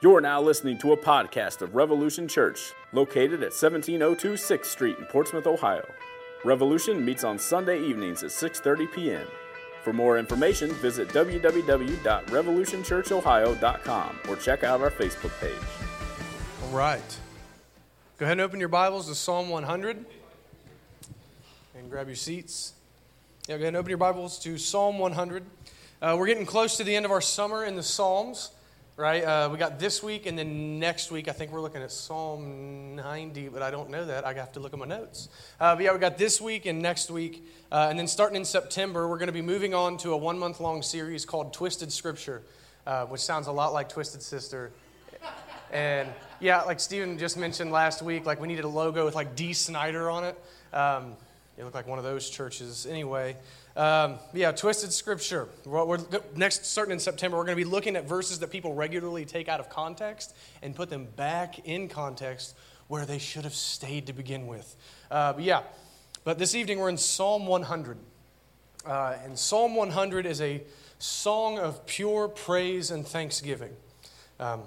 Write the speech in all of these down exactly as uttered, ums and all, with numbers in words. You're now listening to a podcast of Revolution Church, located at seventeen oh two sixth Street in Portsmouth, Ohio. Revolution meets on Sunday evenings at six thirty p.m. For more information, visit w w w dot revolution church ohio dot com or check out our Facebook page. All right. Go ahead and open your Bibles to Psalm one hundred and grab your seats. Yeah, go ahead and open your Bibles to Psalm one hundred. Uh, we're getting close to the end of our summer in the Psalms. Right, uh, we got this week, and then next week, I think we're looking at Psalm ninety, but I don't know that. I have to look at my notes. Uh, but yeah, we got this week and next week, uh, and then starting in September, we're going to be moving on to a one-month-long series called Twisted Scripture, uh, which sounds a lot like Twisted Sister. And yeah, like Stephen just mentioned last week, like we needed a logo with like D. Snyder on it. Um, it looked like one of those churches. Anyway. Um, yeah, Twisted Scripture. We're, we're, next, starting in September, we're going to be looking at verses that people regularly take out of context and put them back in context where they should have stayed to begin with. Uh, but yeah, but this evening we're in Psalm one hundred. Uh, and Psalm one hundred is a song of pure praise and thanksgiving. Um,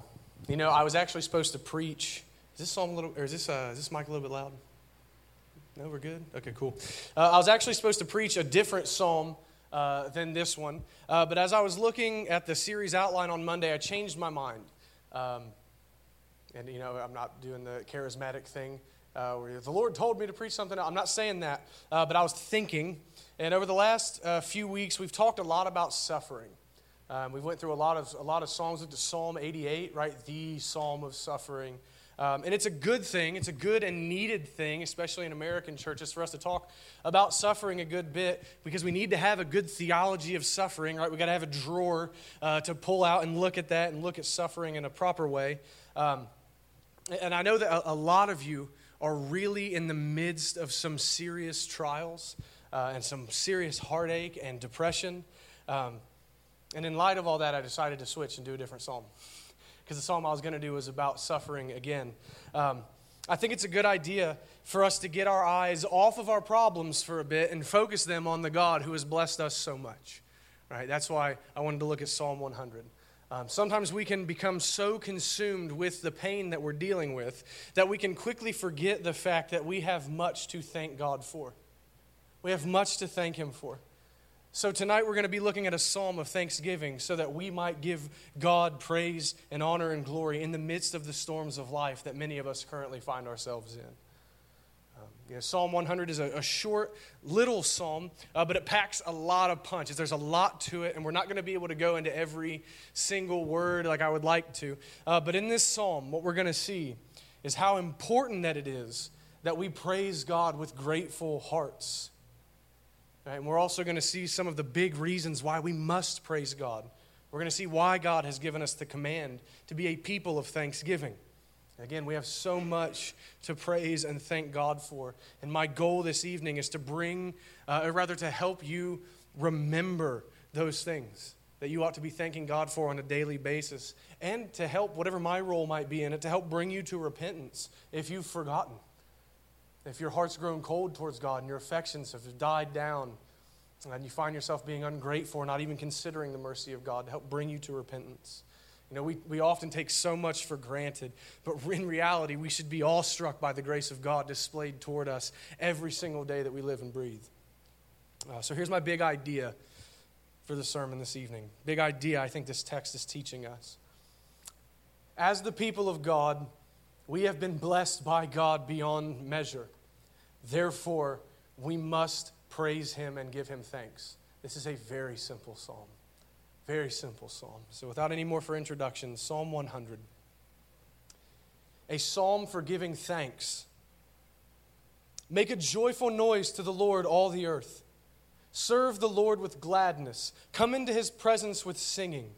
you know, I was actually supposed to preach. Is this Psalm a little, or is this uh, is this mic a little bit loud? No, we're good? Okay, cool. Uh, I was actually supposed to preach a different psalm uh, than this one, uh, but as I was looking at the series outline on Monday, I changed my mind. Um, and, you know, I'm not doing the charismatic thing uh, where the Lord told me to preach something. I'm not saying that, uh, but I was thinking. And over the last uh, few weeks, we've talked a lot about suffering. Um, we went through a lot of a lot of psalms, looked at Psalm eighty-eight, right? The psalm of suffering. Um, and it's a good thing, it's a good and needed thing, especially in American churches, for us to talk about suffering a good bit because we need to have a good theology of suffering, right? We've got to have a drawer uh, to pull out and look at that and look at suffering in a proper way. Um, and I know that a, a lot of you are really in the midst of some serious trials uh, and some serious heartache and depression. Um, and in light of all that, I decided to switch and do a different psalm, because the psalm I was going to do was about suffering again. Um, I think it's a good idea for us to get our eyes off of our problems for a bit and focus them on the God who has blessed us so much. Right? That's why I wanted to look at Psalm one hundred. Um, sometimes we can become so consumed with the pain that we're dealing with that we can quickly forget the fact that we have much to thank God for. We have much to thank Him for. So tonight we're going to be looking at a psalm of thanksgiving so that we might give God praise and honor and glory in the midst of the storms of life that many of us currently find ourselves in. Um, you know, Psalm one hundred is a, a short, little psalm, uh, but it packs a lot of punch. There's a lot to it, and we're not going to be able to go into every single word like I would like to. Uh, but in this psalm, what we're going to see is how important that it is that we praise God with grateful hearts. Right, and we're also going to see some of the big reasons why we must praise God. We're going to see why God has given us the command to be a people of thanksgiving. Again, we have so much to praise and thank God for. And my goal this evening is to bring, uh, or rather to help you remember those things that you ought to be thanking God for on a daily basis. And to help, whatever my role might be in it, to help bring you to repentance if you've forgotten. If your heart's grown cold towards God and your affections have died down and you find yourself being ungrateful or not even considering the mercy of God to help bring you to repentance. You know, we, we often take so much for granted, but in reality, we should be awestruck by the grace of God displayed toward us every single day that we live and breathe. Uh, so here's my big idea for the sermon this evening. Big idea I think this text is teaching us. As the people of God, we have been blessed by God beyond measure. Therefore, we must praise Him and give Him thanks. This is a very simple psalm. Very simple psalm. So without any more for introduction, Psalm one hundred. A psalm for giving thanks. Make a joyful noise to the Lord, all the earth. Serve the Lord with gladness. Come into His presence with singing.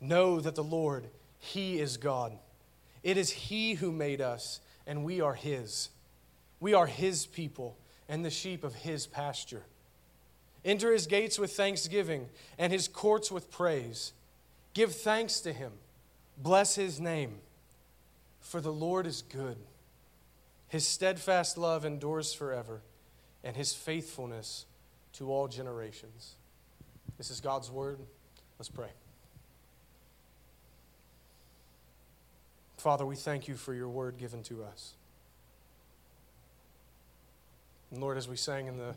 Know that the Lord, He is God. It is He who made us, and we are His. We are His people and the sheep of His pasture. Enter His gates with thanksgiving and His courts with praise. Give thanks to Him. Bless His name. For the Lord is good. His steadfast love endures forever, and His faithfulness to all generations. This is God's word. Let's pray. Father, we thank you for your word given to us. And Lord, as we sang in the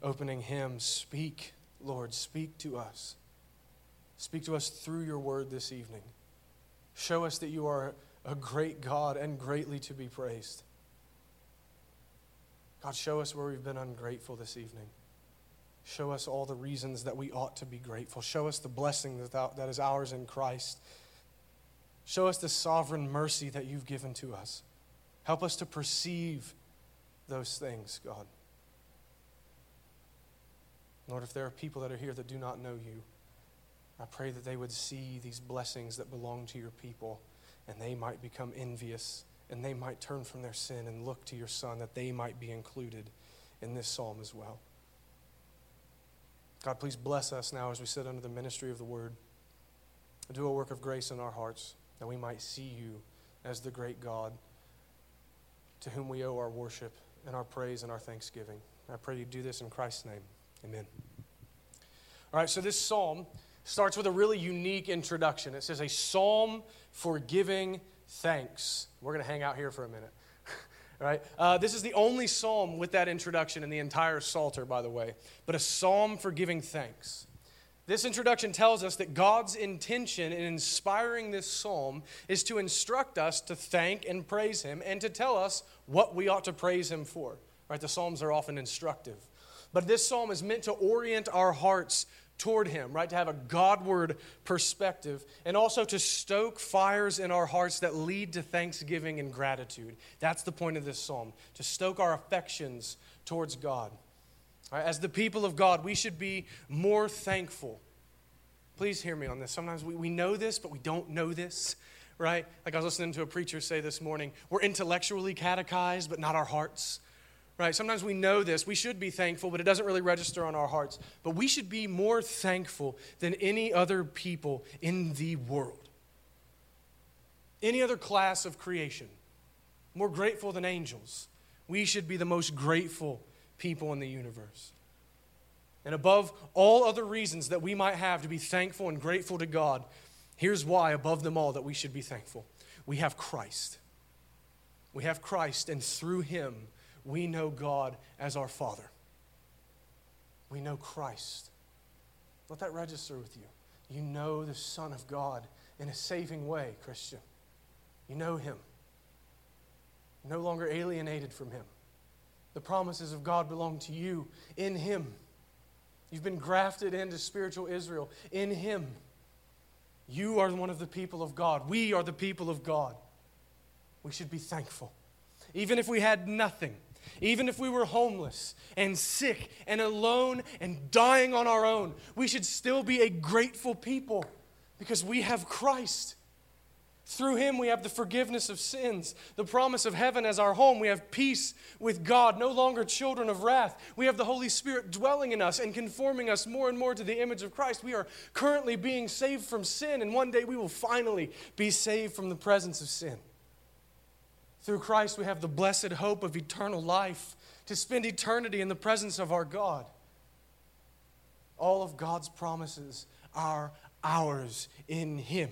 opening hymn, speak, Lord, speak to us. Speak to us through your word this evening. Show us that you are a great God and greatly to be praised. God, show us where we've been ungrateful this evening. Show us all the reasons that we ought to be grateful. Show us the blessing that is ours in Christ. Show us the sovereign mercy that you've given to us. Help us to perceive those things, God. Lord, if there are people that are here that do not know you, I pray that they would see these blessings that belong to your people, and they might become envious, and they might turn from their sin and look to your Son, that they might be included in this psalm as well. God, please bless us now as we sit under the ministry of the word. Do a work of grace in our hearts, that we might see you as the great God to whom we owe our worship and our praise and our thanksgiving. I pray you do this in Christ's name. Amen. All right, so this psalm starts with a really unique introduction. It says, a psalm for giving thanks. We're going to hang out here for a minute. All right, uh, this is the only psalm with that introduction in the entire Psalter, by the way, but a psalm for giving thanks. This introduction tells us that God's intention in inspiring this psalm is to instruct us to thank and praise him and to tell us what we ought to praise him for. Right? The psalms are often instructive. But this psalm is meant to orient our hearts toward him, right? To have a Godward perspective and also to stoke fires in our hearts that lead to thanksgiving and gratitude. That's the point of this psalm, to stoke our affections towards God. As the people of God, we should be more thankful. Please hear me on this. Sometimes we, we know this, but we don't know this, right? Like I was listening to a preacher say this morning, we're intellectually catechized, but not our hearts, right? Sometimes we know this. We should be thankful, but it doesn't really register on our hearts. But we should be more thankful than any other people in the world, any other class of creation, more grateful than angels. We should be the most grateful people in the universe. And above all other reasons that we might have to be thankful and grateful to God, here's why above them all that we should be thankful. We have Christ. We have Christ, and through him we know God as our Father. We know Christ. Let that register with you. You know the Son of God in a saving way, Christian. You know him. No longer alienated from him. The promises of God belong to you in him. You've been grafted into spiritual Israel in him. You are one of the people of God. We are the people of God. We should be thankful. Even if we had nothing, even if we were homeless and sick and alone and dying on our own, we should still be a grateful people because we have Christ. Through him, we have the forgiveness of sins, the promise of heaven as our home. We have peace with God, no longer children of wrath. We have the Holy Spirit dwelling in us and conforming us more and more to the image of Christ. We are currently being saved from sin, and one day we will finally be saved from the presence of sin. Through Christ, we have the blessed hope of eternal life, to spend eternity in the presence of our God. All of God's promises are ours in him.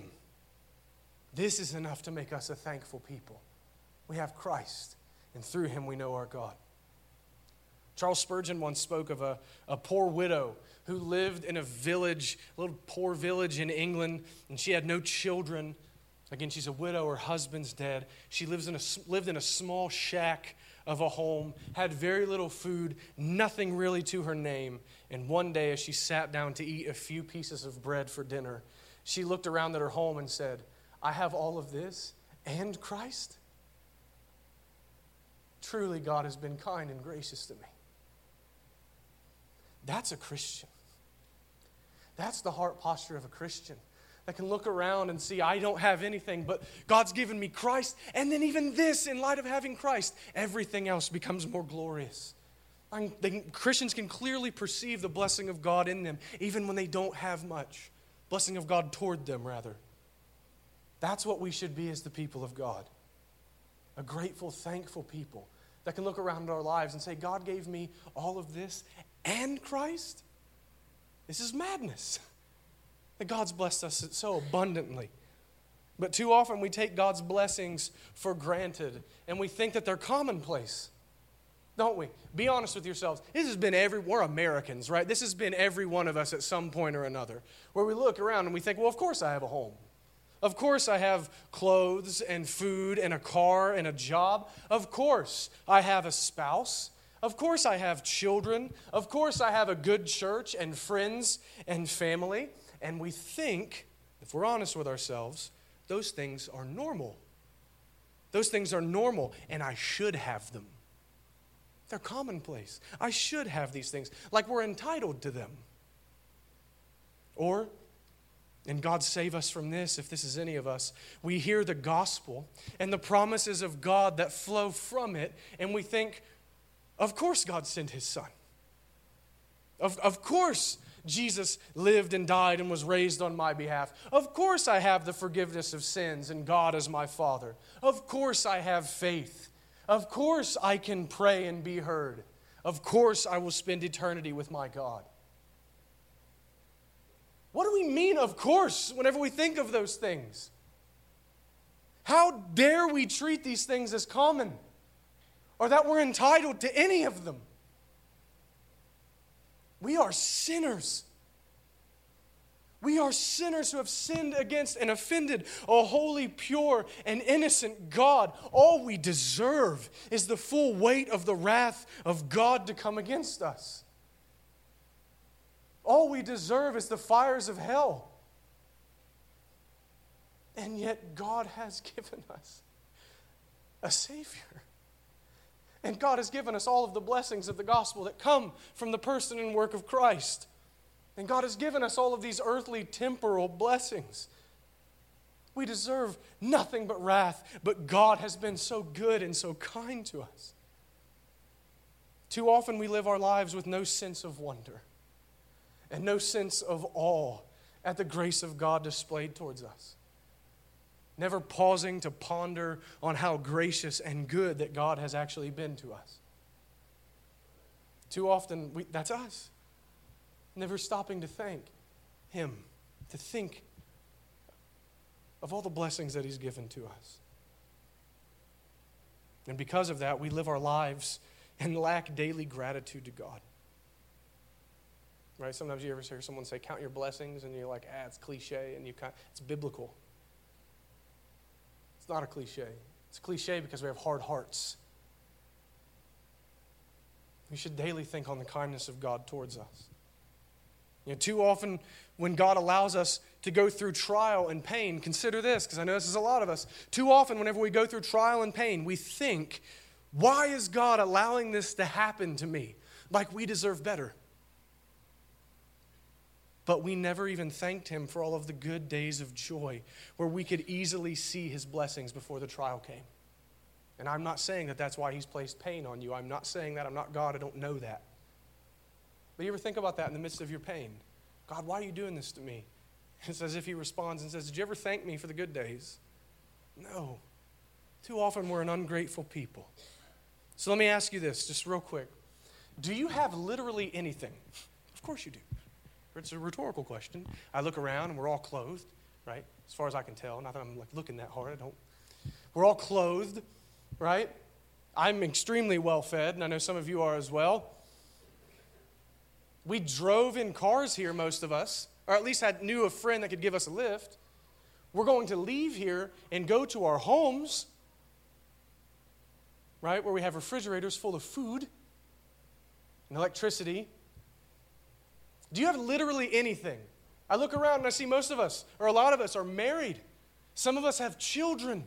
This is enough to make us a thankful people. We have Christ, and through him we know our God. Charles Spurgeon once spoke of a, a poor widow who lived in a village, a little poor village in England, and she had no children. Again, she's a widow, her husband's dead. She lives in a, lived in a small shack of a home, had very little food, nothing really to her name. And one day as she sat down to eat a few pieces of bread for dinner, she looked around at her home and said, I have all of this and Christ. Truly, God has been kind and gracious to me. That's a Christian. That's the heart posture of a Christian that can look around and see, I don't have anything, but God's given me Christ. And then even this, in light of having Christ, everything else becomes more glorious. They, Christians can clearly perceive the blessing of God in them, even when they don't have much. Blessing of God toward them, rather. That's what we should be as the people of God. A grateful, thankful people that can look around our lives and say, God gave me all of this and Christ? This is madness. That God's blessed us so abundantly. But too often we take God's blessings for granted, and we think that they're commonplace, don't we? Be honest with yourselves. This has been every, we're Americans, right? This has been every one of us at some point or another, where we look around and we think, well, of course I have a home. Of course I have clothes and food and a car and a job. Of course I have a spouse. Of course I have children. Of course I have a good church and friends and family. And we think, if we're honest with ourselves, those things are normal. Those things are normal, and I should have them. They're commonplace. I should have these things, like we're entitled to them. Or, and God save us from this, if this is any of us, we hear the gospel and the promises of God that flow from it, and we think, of course God sent his son. Of, of course Jesus lived and died and was raised on my behalf. Of course I have the forgiveness of sins and God is my Father. Of course I have faith. Of course I can pray and be heard. Of course I will spend eternity with my God. What do we mean, of course, whenever we think of those things? How dare we treat these things as common or that we're entitled to any of them? We are sinners. We are sinners who have sinned against and offended a holy, pure, and innocent God. All we deserve is the full weight of the wrath of God to come against us. All we deserve is the fires of hell. And yet God has given us a Savior. And God has given us all of the blessings of the gospel that come from the person and work of Christ. And God has given us all of these earthly, temporal blessings. We deserve nothing but wrath, but God has been so good and so kind to us. Too often we live our lives with no sense of wonder and no sense of awe at the grace of God displayed towards us. Never pausing to ponder on how gracious and good that God has actually been to us. Too often, we, that's us. Never stopping to thank Him, to think of all the blessings that He's given to us. And because of that, we live our lives and lack daily gratitude to God. Right? Sometimes you ever hear someone say, count your blessings, and you're like, ah, it's cliche, and you kind of, it's biblical. It's not a cliche. It's a cliche because we have hard hearts. We should daily think on the kindness of God towards us. You know, too often when God allows us to go through trial and pain, consider this, because I know this is a lot of us. Too often whenever we go through trial and pain, we think, why is God allowing this to happen to me? Like we deserve better. But we never even thanked Him for all of the good days of joy where we could easily see His blessings before the trial came. And I'm not saying that that's why He's placed pain on you. I'm not saying that. I'm not God. I don't know that. But you ever think about that in the midst of your pain? God, why are you doing this to me? It's as if He responds and says, did you ever thank me for the good days? No. Too often we're an ungrateful people. So let me ask you this, just real quick. Do you have literally anything? Of course you do. It's a rhetorical question. I look around and we're all clothed, right? As far as I can tell. Not that I'm like looking that hard. I don't. We're all clothed, right? I'm extremely well fed, and I know some of you are as well. We drove in cars here, most of us, or at least had knew a friend that could give us a lift. We're going to leave here and go to our homes, right? Where we have refrigerators full of food and electricity. Do you have literally anything? I look around and I see most of us, or a lot of us, are married. Some of us have children.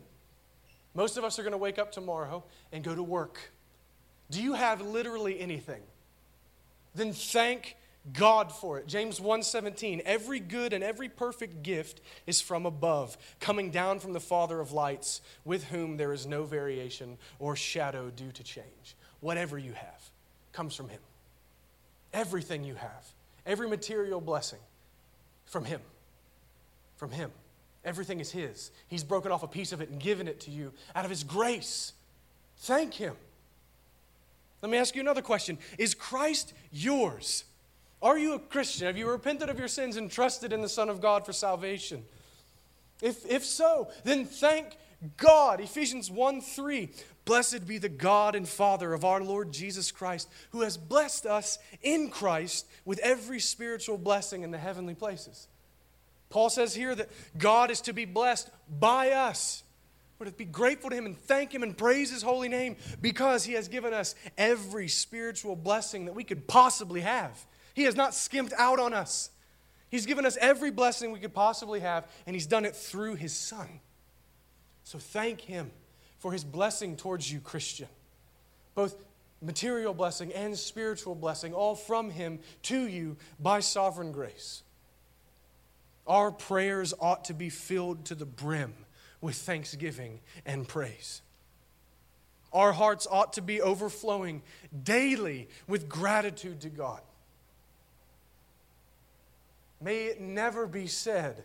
Most of us are going to wake up tomorrow and go to work. Do you have literally anything? Then thank God for it. James one seventeen, every good and every perfect gift is from above, coming down from the Father of lights, with whom there is no variation or shadow due to change. Whatever you have comes from Him. Everything you have. Every material blessing from Him, from Him. Everything is His. He's broken off a piece of it and given it to you out of His grace. Thank Him. Let me ask you another question. Is Christ yours? Are you a Christian? Have you repented of your sins and trusted in the Son of God for salvation? If, if so, then thank God. Ephesians one three, blessed be the God and Father of our Lord Jesus Christ, who has blessed us in Christ with every spiritual blessing in the heavenly places. Paul says here that God is to be blessed by us. We're to be grateful to him and thank him and praise his holy name because he has given us every spiritual blessing that we could possibly have. He has not skimped out on us. He's given us every blessing we could possibly have, and he's done it through his Son. So thank him for his blessing towards you, Christian. Both material blessing and spiritual blessing, all from him to you by sovereign grace. Our prayers ought to be filled to the brim with thanksgiving and praise. Our hearts ought to be overflowing daily with gratitude to God. May it never be said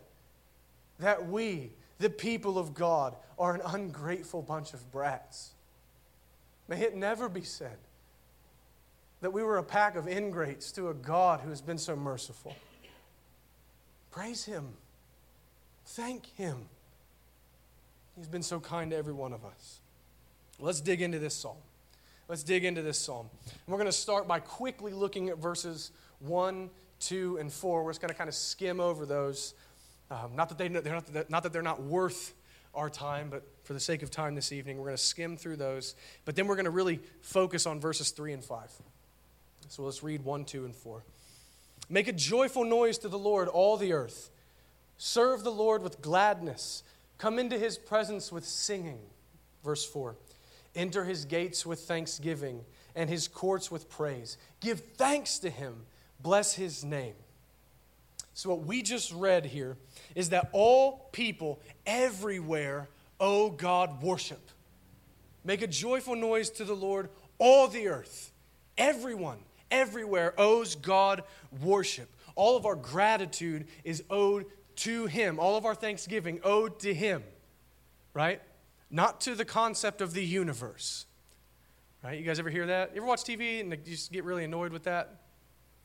that we, the people of God, are an ungrateful bunch of brats. May it never be said that we were a pack of ingrates to a God who has been so merciful. Praise him. Thank him. He's been so kind to every one of us. Let's dig into this psalm. Let's dig into this psalm. And we're going to start by quickly looking at verses one, two, and four. We're just going to kind of skim over those. Um, not, that they, they're not, not that they're not worth our time, but for the sake of time this evening, we're going to skim through those. But then we're going to really focus on verses three and five. So let's read one, two, and four. Make a joyful noise to the Lord, all the earth. Serve the Lord with gladness. Come into his presence with singing. Verse four, enter his gates with thanksgiving and his courts with praise. Give thanks to him. Bless his name. So what we just read here is that all people everywhere owe God worship. Make a joyful noise to the Lord, all the earth. Everyone, everywhere owes God worship. All of our gratitude is owed to him, all of our thanksgiving owed to him, right? Not to the concept of the universe, right? You guys ever hear that? You ever watch T V and you just get really annoyed with that?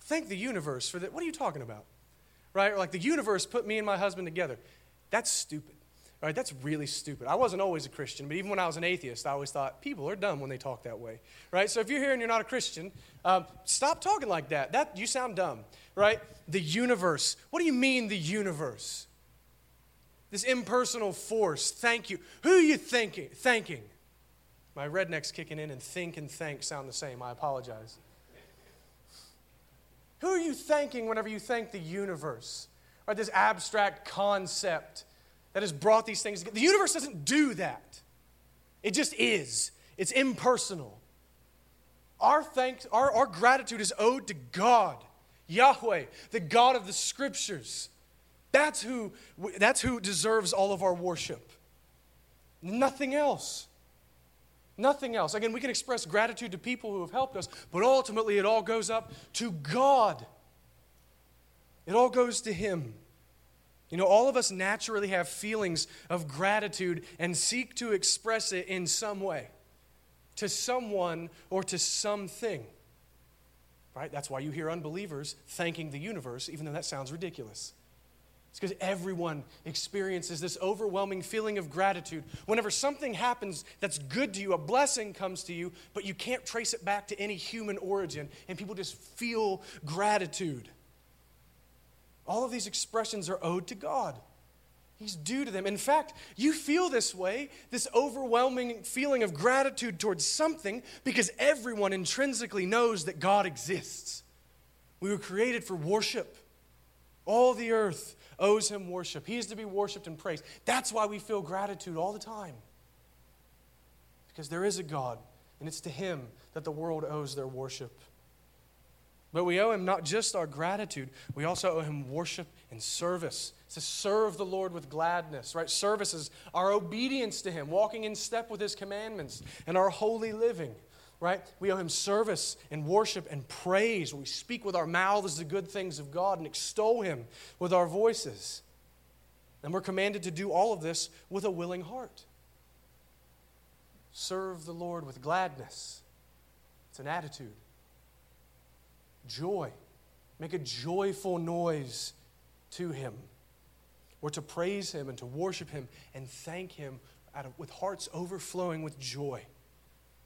Thank the universe for that. What are you talking about, right? Or like the universe put me and my husband together. That's stupid, right? That's really stupid. I wasn't always a Christian, but even when I was an atheist, I always thought people are dumb when they talk that way, right? So if you're here and you're not a Christian, um, stop talking like that. That you sound dumb. Right? The universe. What do you mean the universe? This impersonal force. Thank you. Who are you thinking? Thanking. My redneck's kicking in, and think and thank sound the same. I apologize. Who are you thanking whenever you thank the universe? Or this abstract concept that has brought these things together. The universe doesn't do that. It just is. It's impersonal. Our thanks, our, our gratitude is owed to God. Yahweh, the God of the Scriptures. That's who, that's who deserves all of our worship. Nothing else. Nothing else. Again, we can express gratitude to people who have helped us, but ultimately it all goes up to God. It all goes to him. You know, all of us naturally have feelings of gratitude and seek to express it in some way, to someone or to something. Right? That's why you hear unbelievers thanking the universe, even though that sounds ridiculous. It's because everyone experiences this overwhelming feeling of gratitude. Whenever something happens that's good to you, a blessing comes to you, but you can't trace it back to any human origin, and people just feel gratitude. All of these expressions are owed to God. He's due to them. In fact, you feel this way, this overwhelming feeling of gratitude towards something, because everyone intrinsically knows that God exists. We were created for worship. All the earth owes him worship. He is to be worshiped and praised. That's why we feel gratitude all the time, because there is a God, and it's to him that the world owes their worship. But we owe him not just our gratitude, we also owe him worship and service. It's to serve the Lord with gladness, right? Service is our obedience to him, walking in step with his commandments, and our holy living, right? We owe him service and worship and praise. We speak with our mouths the good things of God and extol him with our voices. And we're commanded to do all of this with a willing heart. Serve the Lord with gladness. It's an attitude. Joy. Make a joyful noise to him. We're to praise him and to worship him and thank him out of, with hearts overflowing with joy,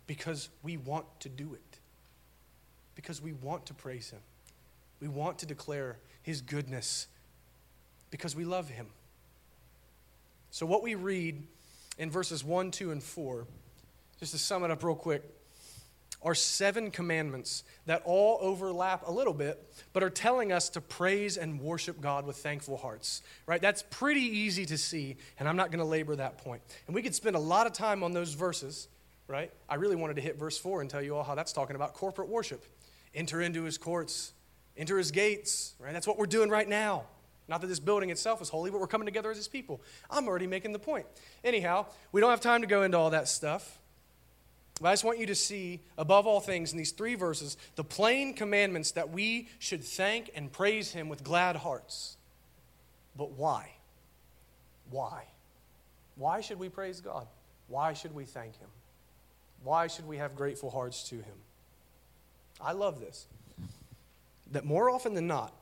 because we want to do it, because we want to praise him. We want to declare his goodness because we love him. So what we read in verses one, two, and four, just to sum it up real quick, are seven commandments that all overlap a little bit, but are telling us to praise and worship God with thankful hearts, right? That's pretty easy to see, and I'm not going to labor that point. And we could spend a lot of time on those verses, right? I really wanted to hit verse four and tell you all how that's talking about corporate worship. Enter into his courts, enter his gates, right? That's what we're doing right now. Not that this building itself is holy, but we're coming together as his people. I'm already making the point. Anyhow, we don't have time to go into all that stuff. But I just want you to see, above all things, in these three verses, the plain commandments that we should thank and praise him with glad hearts. But why? Why? Why should we praise God? Why should we thank him? Why should we have grateful hearts to him? I love this, that more often than not,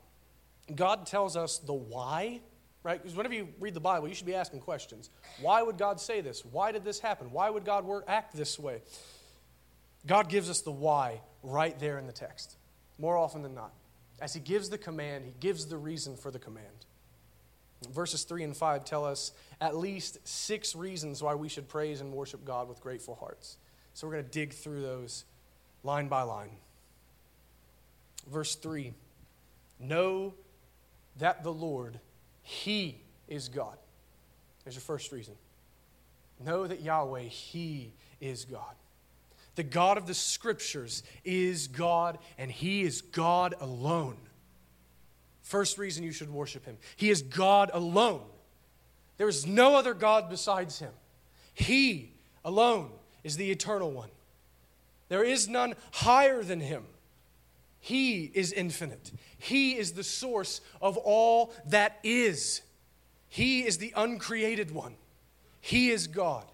God tells us the why, right? Because whenever you read the Bible, you should be asking questions. Why would God say this? Why did this happen? Why would God work, act this way? God gives us the why right there in the text, more often than not. As he gives the command, he gives the reason for the command. Verses three and five tell us at least six reasons why we should praise and worship God with grateful hearts. So we're going to dig through those line by line. Verse three, know that the Lord, he is God. There's your first reason. Know that Yahweh, he is God. The God of the Scriptures is God, and he is God alone. First reason you should worship him. He is God alone. There is no other God besides him. He alone is the eternal one. There is none higher than him. He is infinite. He is the source of all that is. He is the uncreated one. He is God.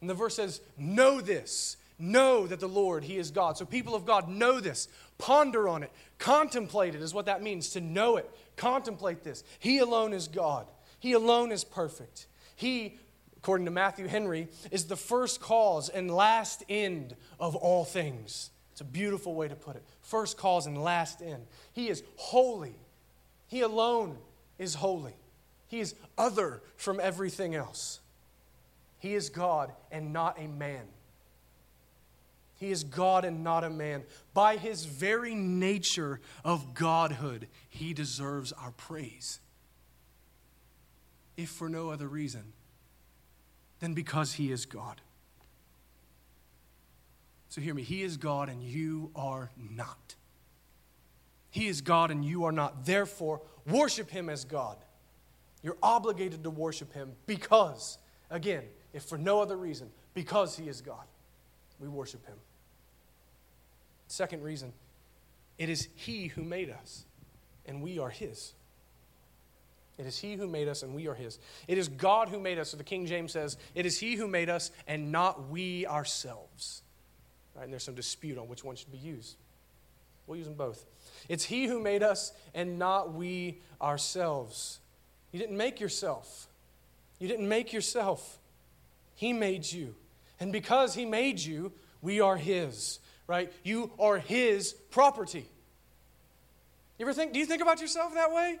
And the verse says, know this. Know that the Lord, he is God. So people of God, know this. Ponder on it. Contemplate it is what that means, to know it. Contemplate this. He alone is God. He alone is perfect. He, according to Matthew Henry, is the first cause and last end of all things. It's a beautiful way to put it. First cause and last end. He is holy. He alone is holy. He is other from everything else. He is God and not a man. He is God and not a man. By his very nature of godhood, he deserves our praise. If for no other reason, then because he is God. So hear me, he is God and you are not. He is God and you are not. Therefore, worship him as God. You're obligated to worship him because, again, if for no other reason, because he is God, we worship him. Second reason, it is he who made us and we are his. It is he who made us and we are his. It is God who made us. So the King James says, it is he who made us and not we ourselves. Right, and there's some dispute on which one should be used. We'll use them both. It's he who made us and not we ourselves. You didn't make yourself. You didn't make yourself. He made you. And because he made you, we are his. Right? You are his property. You ever think, do you think about yourself that way?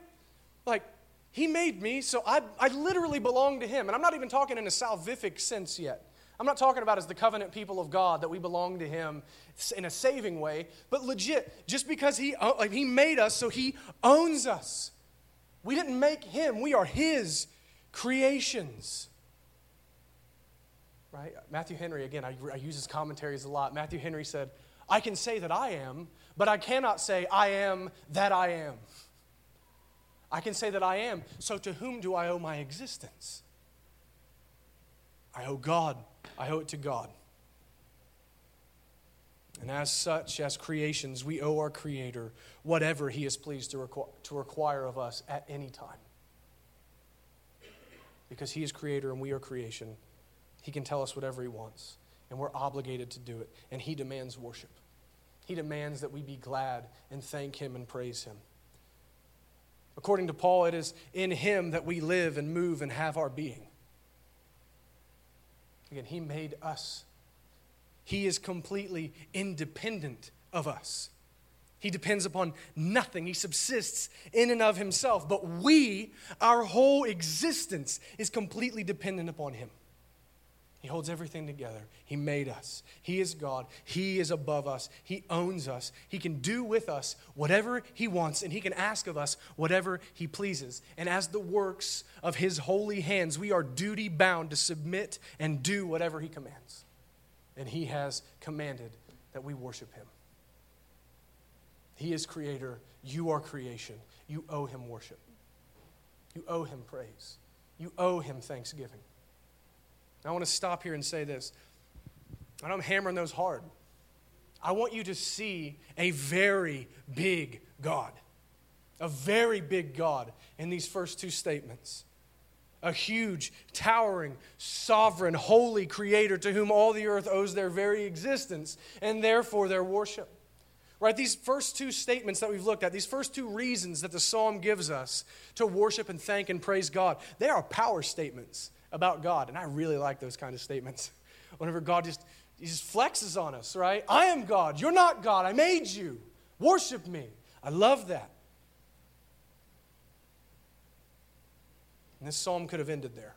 Like, he made me, so I, I literally belong to him. And I'm not even talking in a salvific sense yet. I'm not talking about as the covenant people of God that we belong to him in a saving way, but legit, just because he, like, he made us, so he owns us. We didn't make him. We are his creations. Right? Matthew Henry, again, I, I use his commentaries a lot. Matthew Henry said, I can say that I am, but I cannot say I am that I am. I can say that I am, so to whom do I owe my existence? I owe God. I owe it to God. And as such, as creations, we owe our Creator whatever he is pleased to, requ- to require of us at any time. Because he is Creator and we are creation, he can tell us whatever he wants, and we're obligated to do it, and he demands worship. He demands that we be glad and thank him and praise him. According to Paul, it is in him that we live and move and have our being. Again, he made us. He is completely independent of us. He depends upon nothing. He subsists in and of himself. But we, our whole existence, is completely dependent upon him. He holds everything together. He made us. He is God. He is above us. He owns us. He can do with us whatever he wants, and he can ask of us whatever he pleases. And as the works of his holy hands, we are duty-bound to submit and do whatever he commands. And he has commanded that we worship him. He is creator. You are creation. You owe him worship. You owe him praise. You owe him thanksgiving. I want to stop here and say this, and I'm hammering those hard. I want you to see a very big God, a very big God in these first two statements. A huge, towering, sovereign, holy creator to whom all the earth owes their very existence and therefore their worship. Right? These first two statements that we've looked at, these first two reasons that the psalm gives us to worship and thank and praise God, they are power statements about God. And I really like those kind of statements. Whenever God just, he just flexes on us, right? I am God. You're not God. I made you. Worship me. I love that. And this psalm could have ended there.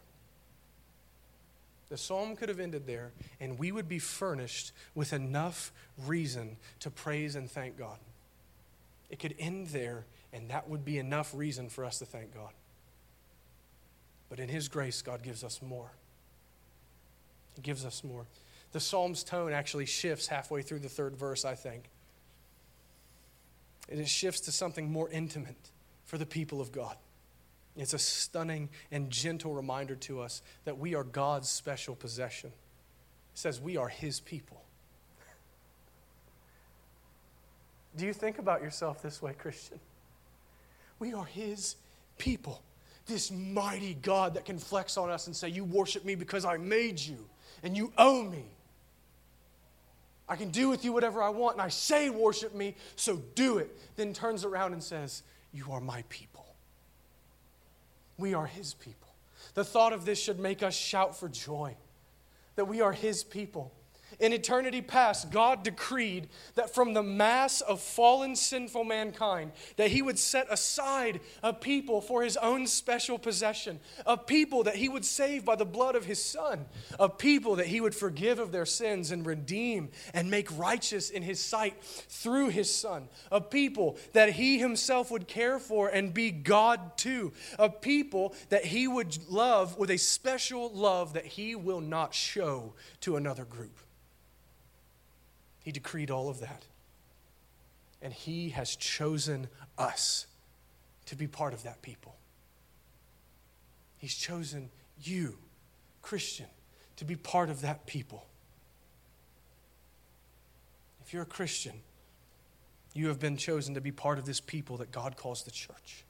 The psalm could have ended there, and we would be furnished with enough reason to praise and thank God. It could end there, and that would be enough reason for us to thank God. But in his grace, God gives us more. He gives us more. The psalm's tone actually shifts halfway through the third verse, I think. And it shifts to something more intimate for the people of God. It's a stunning and gentle reminder to us that we are God's special possession. It says we are his people. Do you think about yourself this way, Christian? We are his people. This mighty God that can flex on us and say, you worship me because I made you and you owe me. I can do with you whatever I want, and I say worship me, so do it. Then turns around and says, you are my people. We are his people. The thought of this should make us shout for joy, that we are his people. In eternity past, God decreed that from the mass of fallen, sinful mankind, that he would set aside a people for his own special possession, a people that he would save by the blood of his son, a people that he would forgive of their sins and redeem and make righteous in his sight through his son, a people that he himself would care for and be God to, a people that he would love with a special love that he will not show to another group. He decreed all of that. And he has chosen us to be part of that people. He's chosen you, Christian, to be part of that people. If you're a Christian, you have been chosen to be part of this people that God calls the church.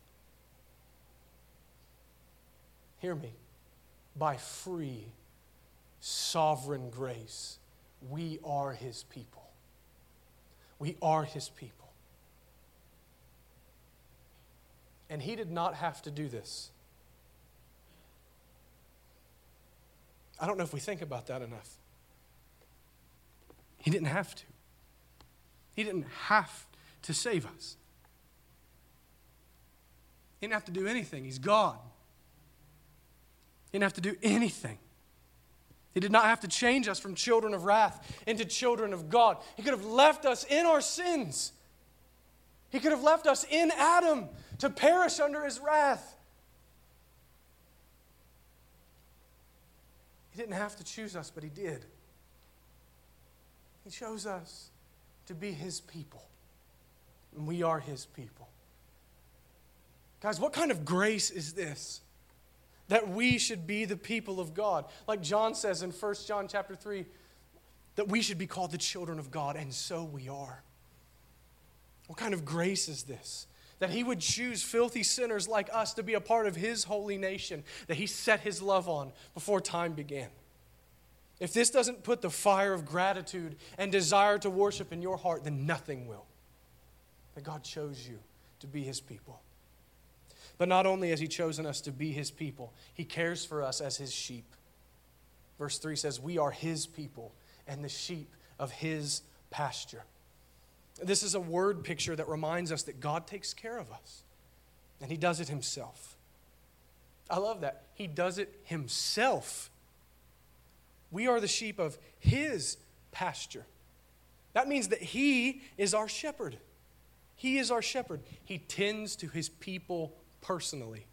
Hear me. By free, sovereign grace, we are his people. We are his people. And he did not have to do this. I don't know if we think about that enough. He didn't have to. He didn't have to save us. He didn't have to do anything. He's God. He didn't have to do anything. He did not have to change us from children of wrath into children of God. He could have left us in our sins. He could have left us in Adam to perish under his wrath. He didn't have to choose us, but he did. He chose us to be his people, and we are his people. Guys, what kind of grace is this? That we should be the people of God. Like John says in First John chapter three, that we should be called the children of God, and so we are. What kind of grace is this? That he would choose filthy sinners like us to be a part of his holy nation, that he set his love on before time began. If this doesn't put the fire of gratitude and desire to worship in your heart, then nothing will. That God chose you to be his people. But not only has he chosen us to be his people, he cares for us as his sheep. Verse three says, we are his people and the sheep of his pasture. This is a word picture that reminds us that God takes care of us, and he does it himself. I love that. He does it himself. We are the sheep of his pasture. That means that he is our shepherd. He is our shepherd. He tends to his people personally.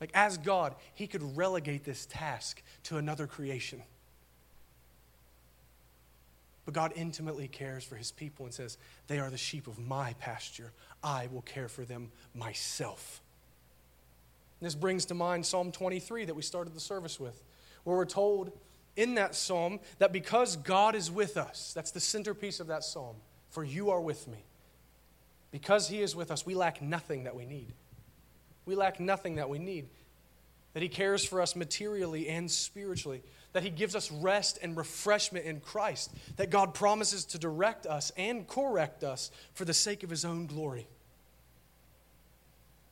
Like, as God, he could relegate this task to another creation. But God intimately cares for his people and says, they are the sheep of my pasture. I will care for them myself. And this brings to mind Psalm twenty-three that we started the service with, where we're told in that psalm that because God is with us, that's the centerpiece of that psalm, for you are with me. Because he is with us, we lack nothing that we need. We lack nothing that we need. That he cares for us materially and spiritually. That he gives us rest and refreshment in Christ. That God promises to direct us and correct us for the sake of his own glory.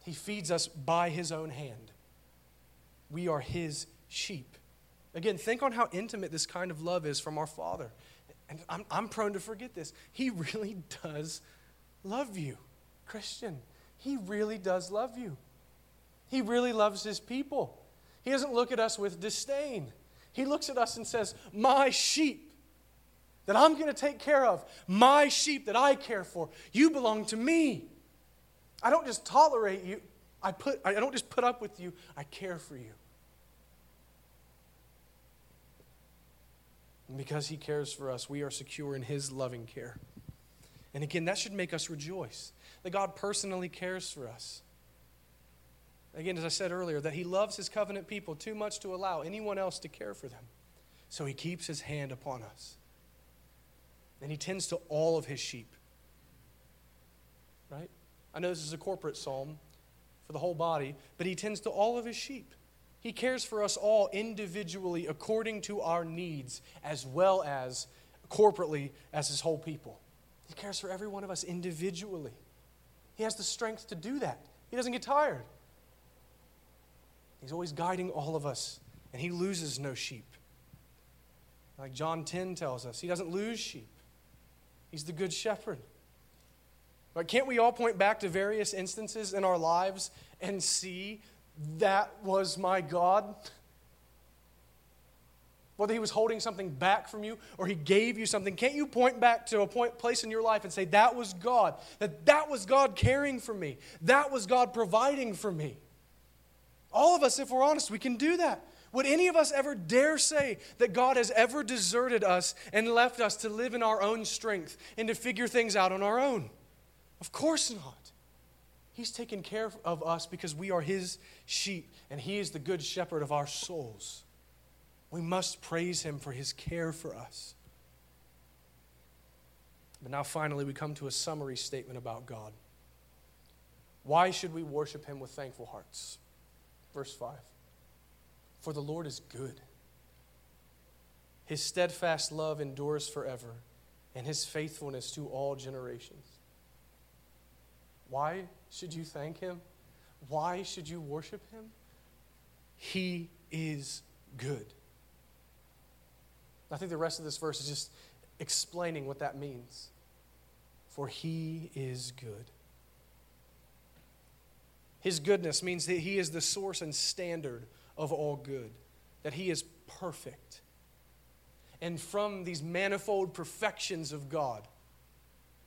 He feeds us by his own hand. We are his sheep. Again, think on how intimate this kind of love is from our Father. And I'm, I'm prone to forget this. He really does love you, Christian. He really does love you. He really loves his people. He doesn't look at us with disdain. He looks at us and says, my sheep that I'm going to take care of, my sheep that I care for, you belong to me. I don't just tolerate you. I put. I don't just put up with you. I care for you. And because he cares for us, we are secure in his loving care. And again, that should make us rejoice that God personally cares for us. Again, as I said earlier, that he loves his covenant people too much to allow anyone else to care for them. So he keeps his hand upon us. And he tends to all of his sheep. Right? I know this is a corporate psalm for the whole body, but he tends to all of his sheep. He cares for us all individually according to our needs, as well as corporately as his whole people. He cares for every one of us individually. He has the strength to do that. He doesn't get tired. He's always guiding all of us, and he loses no sheep. Like John ten tells us, he doesn't lose sheep. He's the good shepherd. But can't we all point back to various instances in our lives and see that was my God? Whether he was holding something back from you or he gave you something, can't you point back to a point, place in your life and say, that was God, that that was God caring for me, that was God providing for me? All of us, if we're honest, we can do that. Would any of us ever dare say that God has ever deserted us and left us to live in our own strength and to figure things out on our own? Of course not. He's taken care of us because we are his sheep and he is the good shepherd of our souls. We must praise him for his care for us. But now finally we come to a summary statement about God. Why should we worship him with thankful hearts? Verse five, for the Lord is good. His steadfast love endures forever, and his faithfulness to all generations. Why should you thank him? Why should you worship him? He is good. I think the rest of this verse is just explaining what that means. For he is good. His goodness means that he is the source and standard of all good, that he is perfect. And from these manifold perfections of God,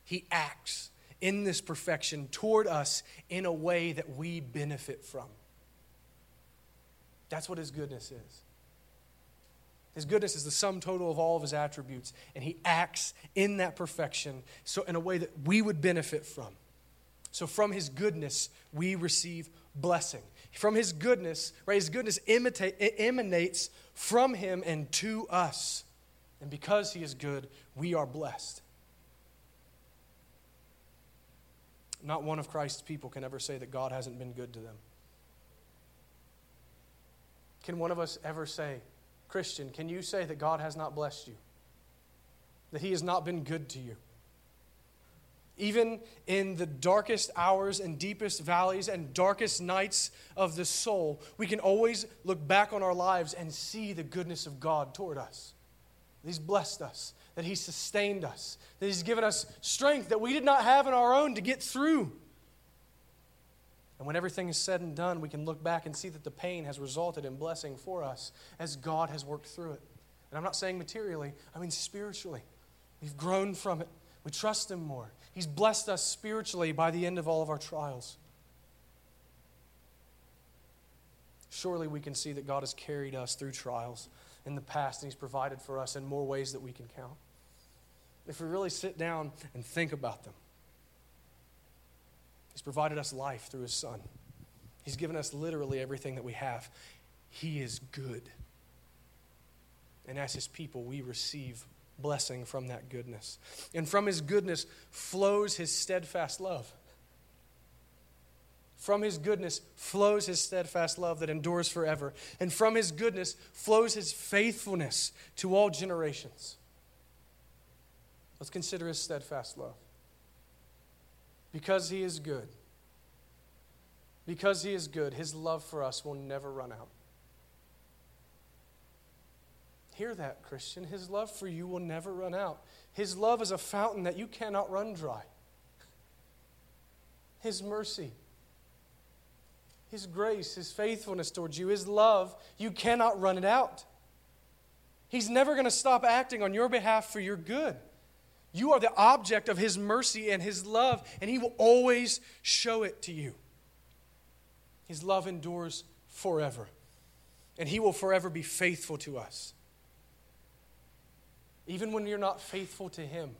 he acts in this perfection toward us in a way that we benefit from. That's what his goodness is. His goodness is the sum total of all of his attributes, and he acts in that perfection so in a way that we would benefit from. So from his goodness, we receive blessing. From his goodness, right, his goodness imitate, emanates from him and to us. And because he is good, we are blessed. Not one of Christ's people can ever say that God hasn't been good to them. Can one of us ever say, Christian, can you say that God has not blessed you? That he has not been good to you? Even in the darkest hours and deepest valleys and darkest nights of the soul, we can always look back on our lives and see the goodness of God toward us. He's blessed us, that He sustained us, that He's given us strength that we did not have in our own to get through. And when everything is said and done, we can look back and see that the pain has resulted in blessing for us as God has worked through it. And I'm not saying materially, I mean spiritually. We've grown from it. We trust Him more. He's blessed us spiritually by the end of all of our trials. Surely we can see that God has carried us through trials in the past, and He's provided for us in more ways that we can count, if we really sit down and think about them. He's provided us life through His Son. He's given us literally everything that we have. He is good. And as His people, we receive blessing from that goodness. And from His goodness flows His steadfast love. From His goodness flows His steadfast love that endures forever. And from His goodness flows His faithfulness to all generations. Let's consider His steadfast love. Because He is good, because He is good, His love for us will never run out. Hear that, Christian. His love for you will never run out. His love is a fountain that you cannot run dry. His mercy, His grace, His faithfulness towards you, His love, you cannot run it out. He's never going to stop acting on your behalf for your good. You are the object of His mercy and His love, and He will always show it to you. His love endures forever, and He will forever be faithful to us. Even when you're not faithful to Him,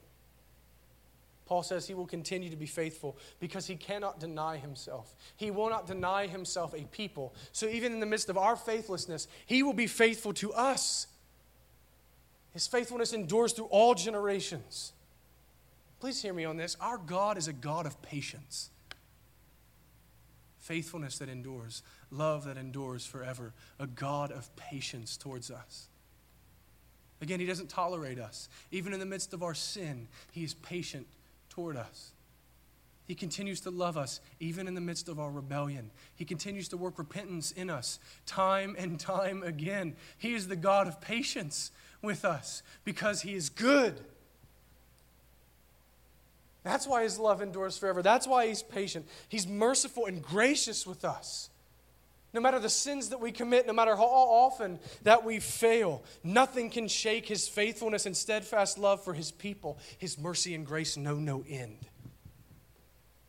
Paul says He will continue to be faithful because He cannot deny Himself. He will not deny Himself a people. So even in the midst of our faithlessness, He will be faithful to us. His faithfulness endures through all generations. Please hear me on this. Our God is a God of patience. Faithfulness that endures, love that endures forever, a God of patience towards us. Again, He doesn't tolerate us. Even in the midst of our sin, He is patient toward us. He continues to love us even in the midst of our rebellion. He continues to work repentance in us time and time again. He is the God of patience with us because He is good. That's why His love endures forever. That's why He's patient. He's merciful and gracious with us. No matter the sins that we commit, no matter how often that we fail, nothing can shake His faithfulness and steadfast love for His people. His mercy and grace know no end.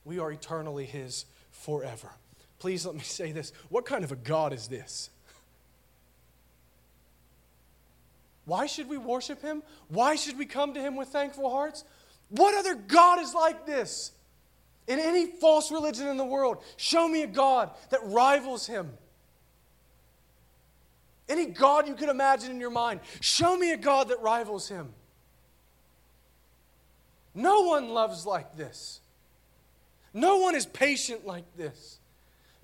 We are eternally His forever. Please let me say this. What kind of a God is this? Why should we worship Him? Why should we come to Him with thankful hearts? What other God is like this? In any false religion in the world, show me a God that rivals Him. Any God you could imagine in your mind, show me a God that rivals Him. No one loves like this. No one is patient like this.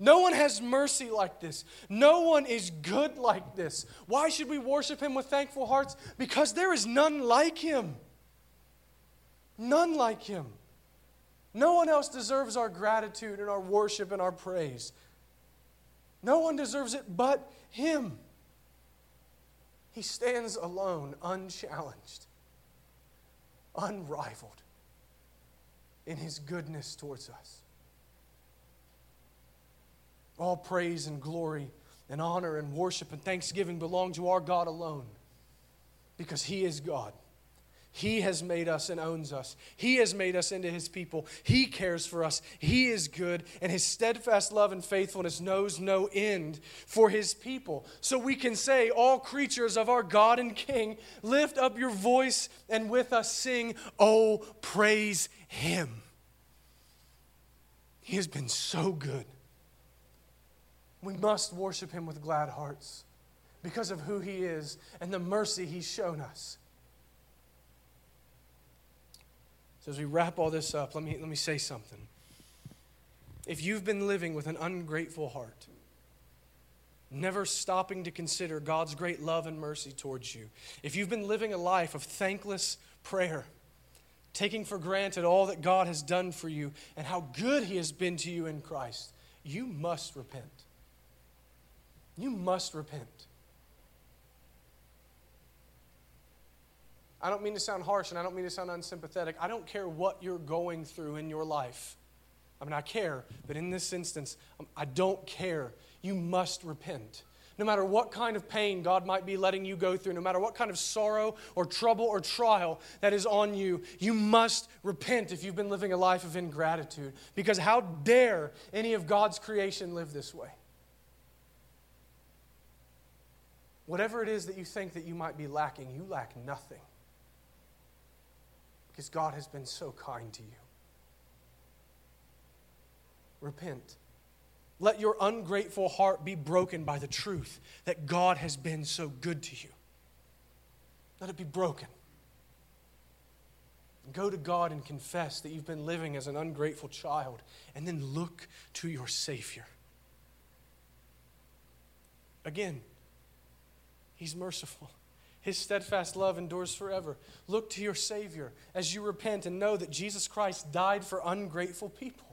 No one has mercy like this. No one is good like this. Why should we worship Him with thankful hearts? Because there is none like Him. None like Him. No one else deserves our gratitude and our worship and our praise. No one deserves it but Him. He stands alone, unchallenged, unrivaled in His goodness towards us. All praise and glory and honor and worship and thanksgiving belong to our God alone because He is God. He has made us and owns us. He has made us into His people. He cares for us. He is good, and His steadfast love and faithfulness knows no end for His people. So we can say, all creatures of our God and King, lift up your voice and with us sing, oh, praise Him. He has been so good. We must worship Him with glad hearts because of who He is and the mercy He's shown us. So as we wrap all this up, let me, let me say something. If you've been living with an ungrateful heart, never stopping to consider God's great love and mercy towards you, if you've been living a life of thankless prayer, taking for granted all that God has done for you and how good he has been to you in Christ, you must repent. You must repent. I don't mean to sound harsh, and I don't mean to sound unsympathetic. I don't care what you're going through in your life. I mean, I care, but in this instance, I don't care. You must repent. No matter what kind of pain God might be letting you go through, no matter what kind of sorrow or trouble or trial that is on you, you must repent if you've been living a life of ingratitude. Because how dare any of God's creation live this way? Whatever it is that you think that you might be lacking, you lack nothing. Because God has been so kind to you. Repent. Let your ungrateful heart be broken by the truth that God has been so good to you. Let it be broken. Go to God and confess that you've been living as an ungrateful child, and then look to your Savior. Again, he's merciful. His steadfast love endures forever. Look to your Savior as you repent and know that Jesus Christ died for ungrateful people.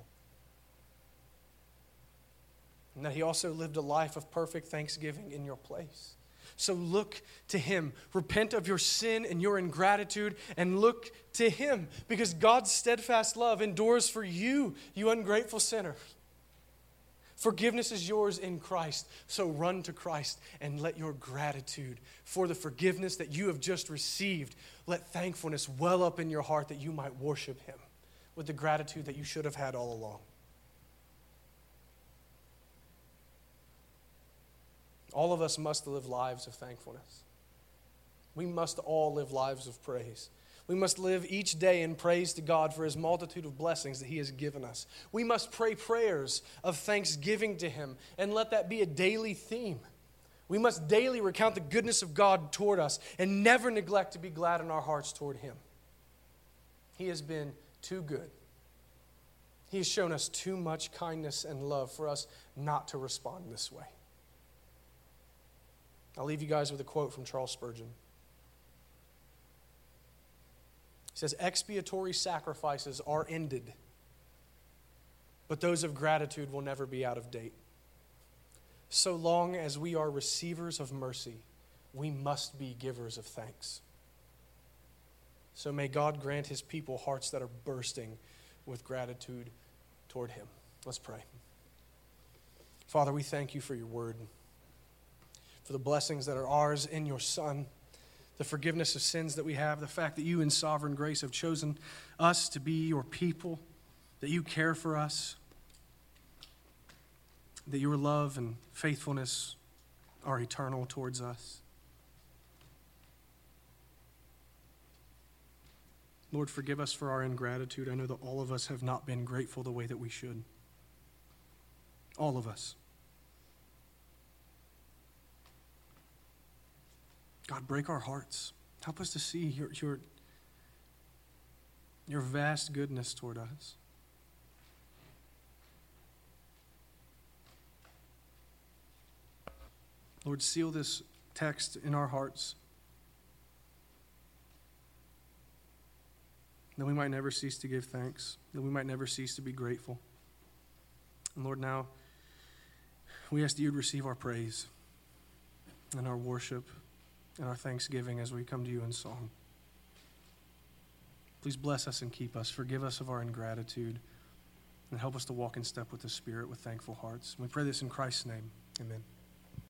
And that he also lived a life of perfect thanksgiving in your place. So look to him. Repent of your sin and your ingratitude and look to him, because God's steadfast love endures for you, you ungrateful sinner. Forgiveness is yours in Christ, so run to Christ and let your gratitude for the forgiveness that you have just received, let thankfulness well up in your heart that you might worship him with the gratitude that you should have had all along. All of us must live lives of thankfulness. We must all live lives of praise. We must live each day in praise to God for his multitude of blessings that he has given us. We must pray prayers of thanksgiving to him and let that be a daily theme. We must daily recount the goodness of God toward us and never neglect to be glad in our hearts toward him. He has been too good. He has shown us too much kindness and love for us not to respond this way. I'll leave you guys with a quote from Charles Spurgeon. He says, expiatory sacrifices are ended, but those of gratitude will never be out of date. So long as we are receivers of mercy, we must be givers of thanks. So may God grant his people hearts that are bursting with gratitude toward him. Let's pray. Father, we thank you for your word, for the blessings that are ours in your Son, the forgiveness of sins that we have, the fact that you in sovereign grace have chosen us to be your people, that you care for us, that your love and faithfulness are eternal towards us. Lord, forgive us for our ingratitude. I know that all of us have not been grateful the way that we should. All of us. God, break our hearts. Help us to see your, your, your vast goodness toward us. Lord, seal this text in our hearts, that we might never cease to give thanks, that we might never cease to be grateful. And Lord, now we ask that you'd receive our praise and our worship and our thanksgiving as we come to you in song. Please bless us and keep us. Forgive us of our ingratitude and help us to walk in step with the Spirit with thankful hearts. We pray this in Christ's name. Amen.